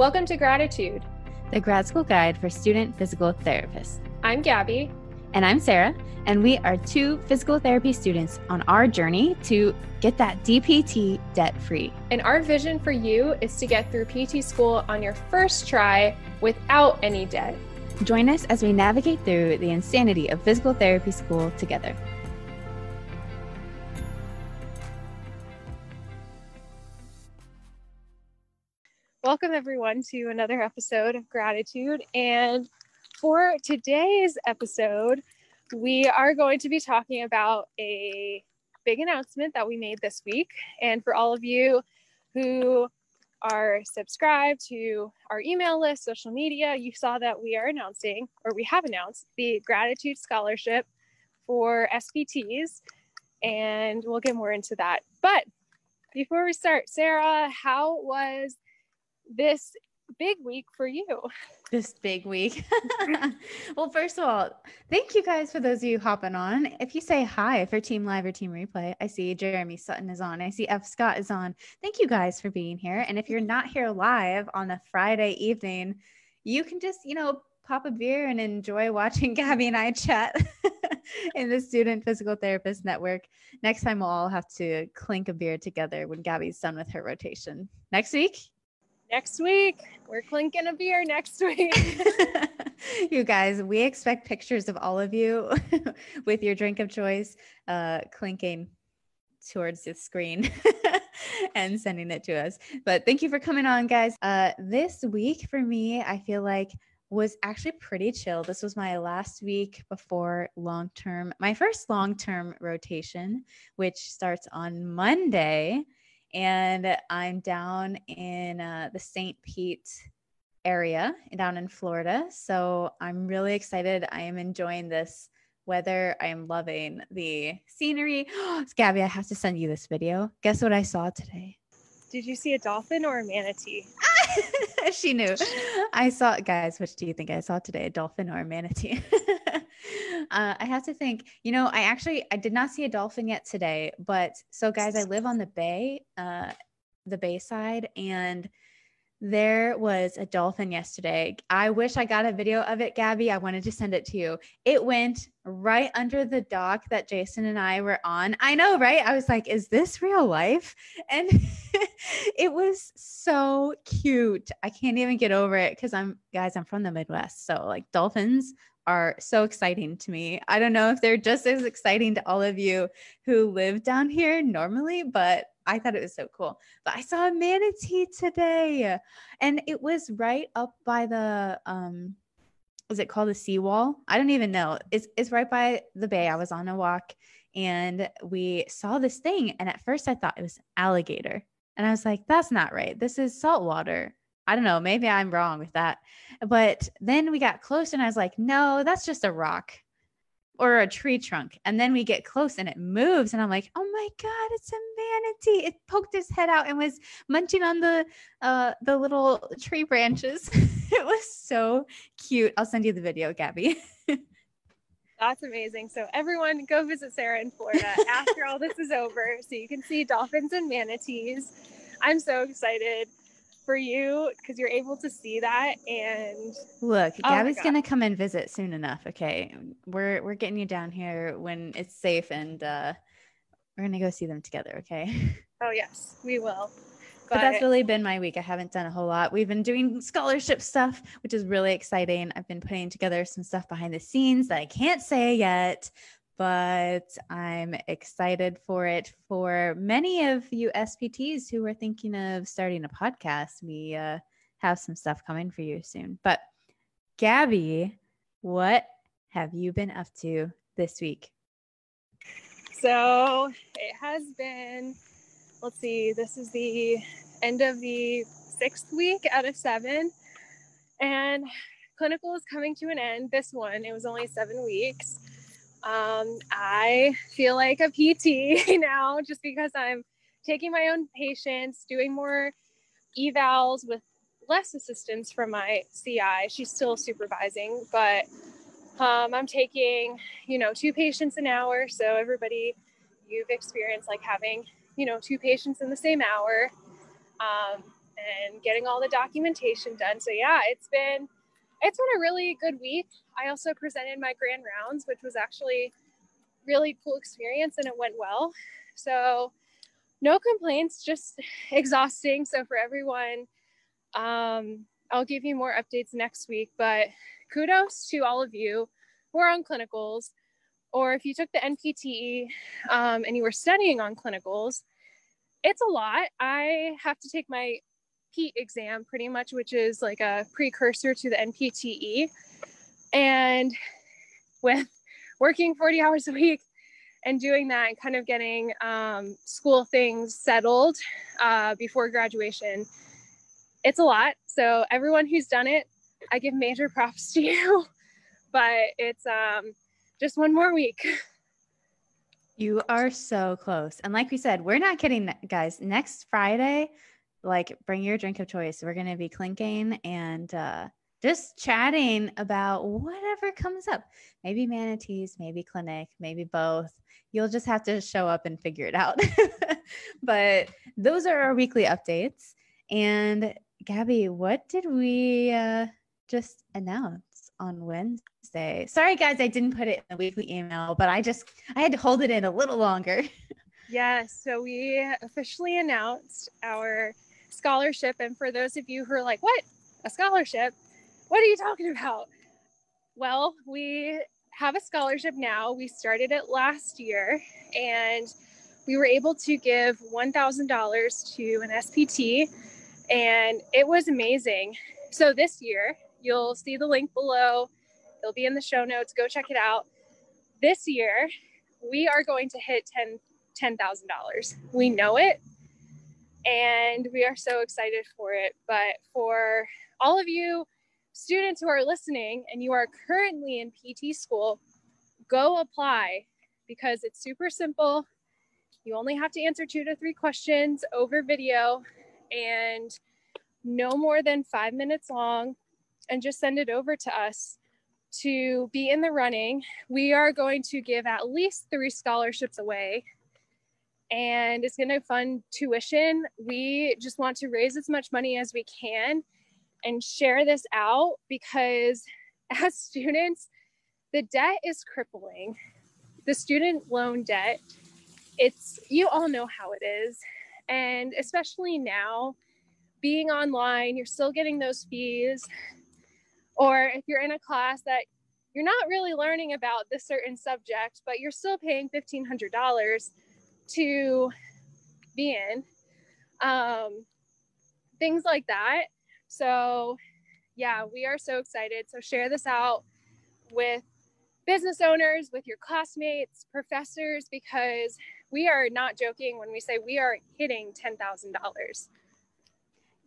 Welcome to Gratitude, the grad school guide for student physical therapists. I'm Gabby. And I'm Sarah, and we are two physical therapy students on our journey to get that DPT debt-free. And our vision for you is to get through PT school on your first try without any debt. Join us as we navigate through the insanity of physical therapy school together. Welcome everyone to another episode of Gratitude, and for today's episode, we are going to be talking about a big announcement that we made this week. And for all of you who are subscribed to our email list, social media, you saw that we are announcing, or we have announced, the Gratitude Scholarship for SVTs, and we'll get more into that. But before we start, Sarah, how was this big week for you? This big week. Well, first of all, thank you guys for those of you hopping on. If you say hi for Team Live or Team Replay, I see Jeremy Sutton is on. I see F. Scott is on. Thank you guys for being here. And if you're not here live on a Friday evening, you can just, pop a beer and enjoy watching Gabby and I chat in the Student Physical Therapist Network. Next time, we'll all have to clink a beer together when Gabby's done with her rotation. Next week, we're clinking a beer next week. You guys, we expect pictures of all of you with your drink of choice, clinking towards the screen and sending it to us. But thank you for coming on, guys. This week for me, I feel like was actually pretty chill. This was my last week before long-term, my first long-term rotation, which starts on Monday. And I'm down in the St. Pete area down in Florida. So I'm really excited. I am enjoying this weather. I am loving the scenery. Gabby, I have to send you this video. Guess what I saw today? Did you see a dolphin or a manatee? She knew. Guys, which do you think I saw today? A dolphin or a manatee? I have to think, I did not see a dolphin yet today, but so guys, I live on the Bayside, and there was a dolphin yesterday. I wish I got a video of it, Gabby. I wanted to send it to you. It went right under the dock that Jason and I were on. I know, right? I was like, is this real life? And it was so cute. I can't even get over it because I'm from the Midwest. So like dolphins are so exciting to me. I don't know if they're just as exciting to all of you who live down here normally, but I thought it was so cool. But I saw a manatee today, and it was right up by the, is it called the seawall? I don't even know. It's right by the bay. I was on a walk and we saw this thing. And at first I thought it was an alligator. And I was like, that's not right. This is salt water. I don't know. Maybe I'm wrong with that. But then we got close and I was like, no, that's just a rock or a tree trunk. And then we get close and it moves. And I'm like, oh my God, it's a manatee. It poked his head out and was munching on the little tree branches. It was so cute. I'll send you the video, Gabby. That's amazing. So everyone go visit Sarah in Florida after all this is over, so you can see dolphins and manatees. I'm so excited for you because you're able to see that. And look, Gabby's gonna come and visit soon enough. Okay, we're getting you down here when it's safe, and we're gonna go see them together. Okay. Oh yes, we will. But that's really been my week. I haven't done a whole lot. We've been doing scholarship stuff, which is really exciting. I've been putting together some stuff behind the scenes that I can't say yet, but I'm excited for it. For many of you SPTs who are thinking of starting a podcast, we have some stuff coming for you soon. But Gabby, what have you been up to this week? So it has been, let's see, this is the end of the 6th week out of 7. And clinical is coming to an end. This one, it was only 7 weeks. I feel like a PT now just because I'm taking my own patients, doing more evals with less assistance from my CI. She's still supervising, but I'm taking, 2 patients an hour. So everybody, you've experienced like having, 2 patients in the same hour. and getting all the documentation done. So yeah, it's been a really good week. I also presented my grand rounds, which was actually really cool experience, and it went well. So no complaints, just exhausting. So for everyone, I'll give you more updates next week, but kudos to all of you who are on clinicals, or if you took the NPTE and you were studying on clinicals, it's a lot. I have to take my PEAT exam pretty much, which is like a precursor to the NPTE. And with working 40 hours a week and doing that and kind of getting school things settled before graduation, it's a lot. So everyone who's done it, I give major props to you, but it's just one more week. You are so close. And like we said, we're not kidding, guys. Next Friday, like, bring your drink of choice. We're going to be clinking and just chatting about whatever comes up. Maybe manatees, maybe clinic, maybe both. You'll just have to show up and figure it out. But those are our weekly updates. And Gabby, what did we just announce on Wednesday? Sorry, guys, I didn't put it in the weekly email, but I had to hold it in a little longer. Yes. So we officially announced our scholarship. And for those of you who are like, what? A scholarship? What are you talking about? Well, we have a scholarship now. We started it last year, and we were able to give $1,000 to an SPT, and it was amazing. So this year, you'll see the link below. It'll be in the show notes. Go check it out. This year, we are going to hit $10,000. We know it, and we are so excited for it. But for all of you students who are listening and you are currently in PT school, go apply, because it's super simple. You only have to answer 2 to 3 questions over video and no more than 5 minutes long, and just send it over to us to be in the running. We are going to give at least 3 scholarships away, and it's going to fund tuition. We just want to raise as much money as we can and share this out, because as students, the debt is crippling. The student loan debt, you all know how it is. And especially now, being online, you're still getting those fees. Or if you're in a class that you're not really learning about this certain subject, but you're still paying $1,500 to be in, things like that. So yeah, we are so excited. So share this out with business owners, with your classmates, professors, because we are not joking when we say we are hitting $10,000.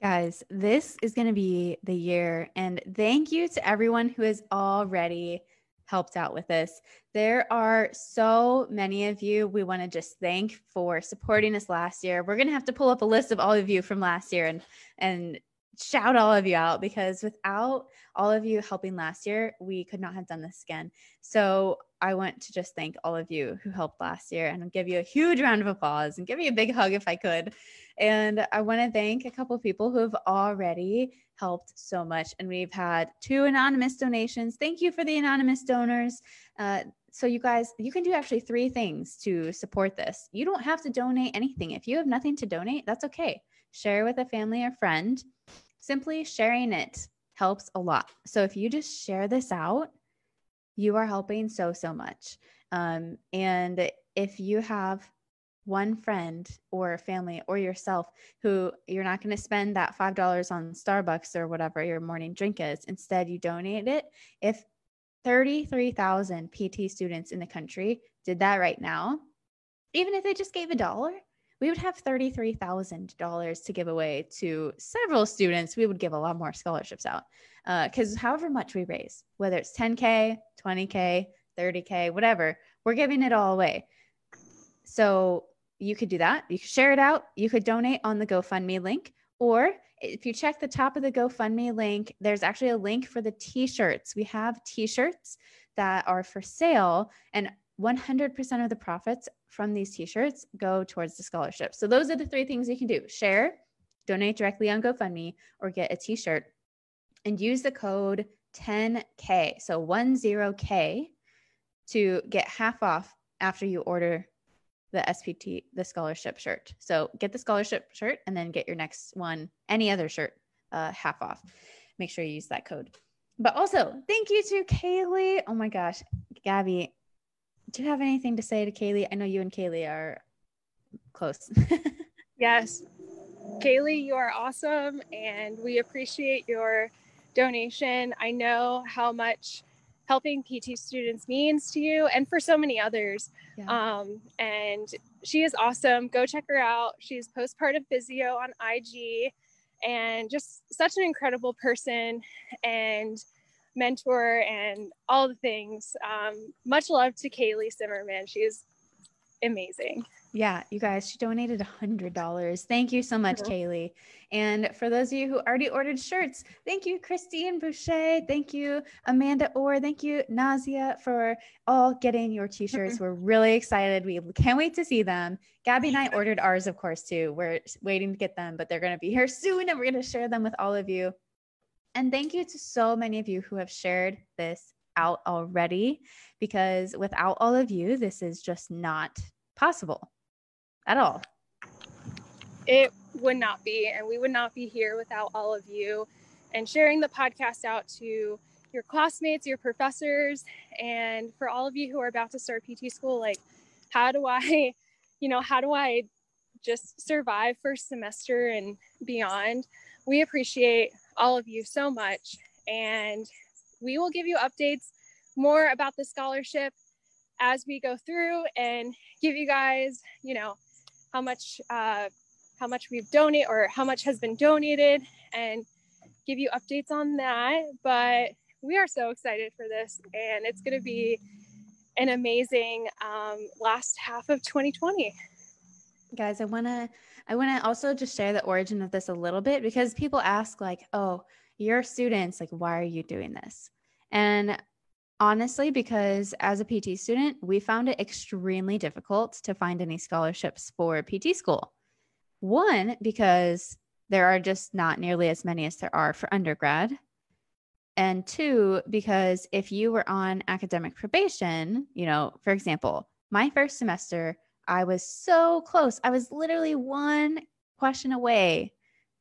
Guys, this is going to be the year. And thank you to everyone who has already helped out with this. There are so many of you we want to just thank for supporting us last year. We're going to have to pull up a list of all of you from last year and shout all of you out, because without all of you helping last year, we could not have done this again. So I want to just thank all of you who helped last year, and give you a huge round of applause and give you a big hug if I could. And I want to thank a couple of people who have already helped so much. And we've had 2 anonymous donations. Thank you for the anonymous donors. So you guys, you can do actually 3 things to support this. You don't have to donate anything. If you have nothing to donate, that's okay. Share with a family or friend. Simply sharing it helps a lot. So if you just share this out, you are helping so, so much. And if you have one friend or family or yourself who you're not going to spend that $5 on Starbucks or whatever your morning drink is, instead you donate it. If 33,000 PT students in the country did that right now, even if they just gave $1, we would have $33,000 to give away to several students. We would give a lot more scholarships out, because however much we raise, whether it's 10K, 20K, 30K, whatever, we're giving it all away. So you could do that. You could share it out. You could donate on the GoFundMe link, or if you check the top of the GoFundMe link, there's actually a link for the t-shirts. We have t-shirts that are for sale, and 100% of the profits from these t-shirts go towards the scholarship. So those are the 3 things you can do. Share, donate directly on GoFundMe, or get a t-shirt, and use the code 10K, so 10K, to get half off after you order the SVT, the scholarship shirt. So get the scholarship shirt and then get your next one, any other shirt, half off. Make sure you use that code. But also, thank you to Kaylee. Oh my gosh, Gabby, do you have anything to say to Kaylee? I know you and Kaylee are close. Yes. Kaylee, you are awesome, and we appreciate your donation. I know how much helping PT students means to you and for so many others. Yeah. And she is awesome. Go check her out. She's postpartum physio on IG, and just such an incredible person and mentor and all the things. Much love to Kaylee Zimmerman. She is amazing. Yeah, you guys, she donated $100. Thank you so much, Kaylee. And for those of you who already ordered shirts, thank you, Christine Boucher. Thank you, Amanda Orr. Thank you, Nazia, for all getting your t-shirts. We're really excited. We can't wait to see them. Gabby and I ordered ours, of course, too. We're waiting to get them, but they're going to be here soon, and we're going to share them with all of you. And thank you to so many of you who have shared this out already, because without all of you, this is just not possible at all. It would not be, and we would not be here without all of you, and sharing the podcast out to your classmates, your professors, and for all of you who are about to start PT school, like, how do I just survive first semester and beyond? We appreciate all of you so much, and we will give you updates more about the scholarship as we go through and give you guys, you know, how much we've donated or how much has been donated, and give you updates on that. But we are so excited for this, and it's going to be an amazing last half of 2020. Guys, I want to also just share the origin of this a little bit, because people ask, like, oh, your students, like, why are you doing this? And honestly, because as a PT student, we found it extremely difficult to find any scholarships for PT school. One, because there are just not nearly as many as there are for undergrad. And two, because if you were on academic probation, you know, for example, my first semester, I was so close. I was literally one question away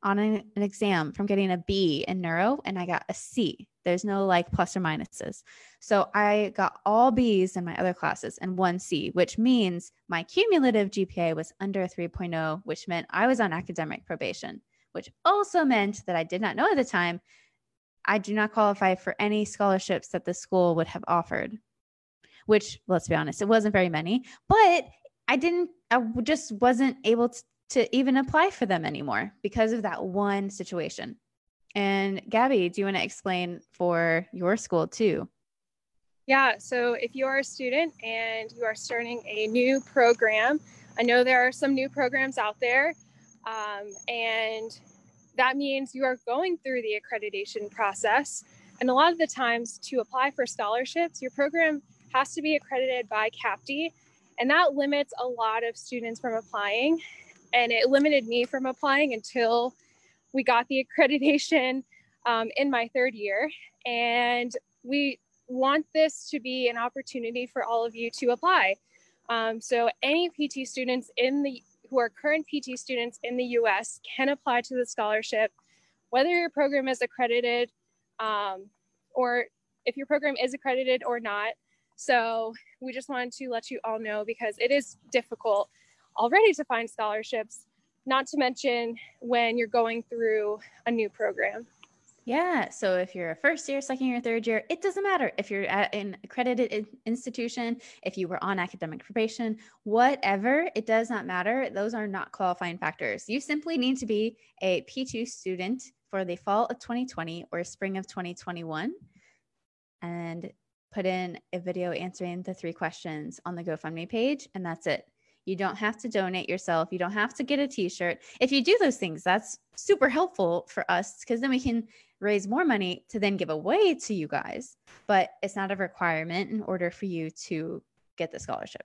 on an exam from getting a B in neuro, and I got a C. There's no, like, plus or minuses. So I got all B's in my other classes and one C, which means my cumulative GPA was under 3.0, which meant I was on academic probation, which also meant that I did not know at the time, I do not qualify for any scholarships that the school would have offered, which, let's be honest, it wasn't very many, but I just wasn't able to even apply for them anymore because of that one situation. And Gabby, do you want to explain for your school too? Yeah, so if you are a student and you are starting a new program, I know there are some new programs out there, and that means you are going through the accreditation process. And a lot of the times to apply for scholarships, your program has to be accredited by CAPTE, and that limits a lot of students from applying. And it limited me from applying until we got the accreditation in my third year. And we want this to be an opportunity for all of you to apply. So any PT students who are current PT students in the US can apply to the scholarship, whether your program is accredited or if your program is accredited or not. So we just wanted to let you all know, because it is difficult already to find scholarships, not to mention when you're going through a new program. Yeah, so if you're a first year, second year, third year, it doesn't matter if you're at an accredited institution, if you were on academic probation, whatever, it does not matter. Those are not qualifying factors. You simply need to be a P2 student for the fall of 2020 or spring of 2021 and put in a video answering the 3 questions on the GoFundMe page, and that's it. You don't have to donate yourself. You don't have to get a t-shirt. If you do those things, that's super helpful for us, because then we can raise more money to then give away to you guys, but it's not a requirement in order for you to get the scholarship.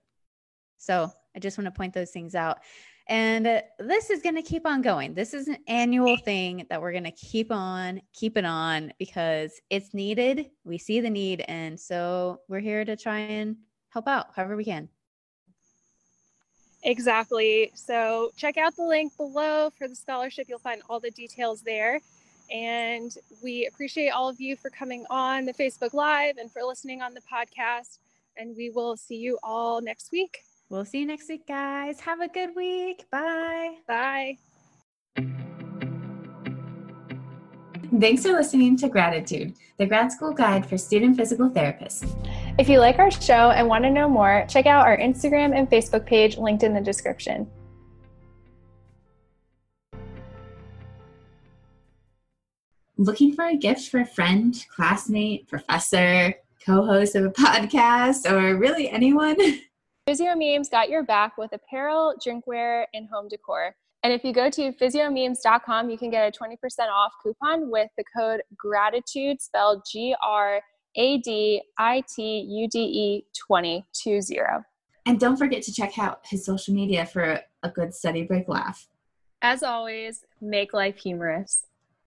So I just want to point those things out. And this is going to keep on going. This is an annual thing that we're going to keep on keeping on because it's needed. We see the need. And so we're here to try and help out however we can. Exactly. So check out the link below for the scholarship. You'll find all the details there. And we appreciate all of you for coming on the Facebook Live and for listening on the podcast. And we will see you all next week. We'll see you next week, guys. Have a good week. Bye. Bye. Thanks for listening to Gratitude, the grad school guide for student physical therapists. If you like our show and want to know more, check out our Instagram and Facebook page linked in the description. Looking for a gift for a friend, classmate, professor, co-host of a podcast, or really anyone? PhysioMemes got your back with apparel, drinkware, and home decor. And if you go to PhysioMemes.com, you can get a 20% off coupon with the code GRATITUDE, spelled GRADITUDE 2020. And don't forget to check out his social media for a good study break laugh. As always, make life humorous.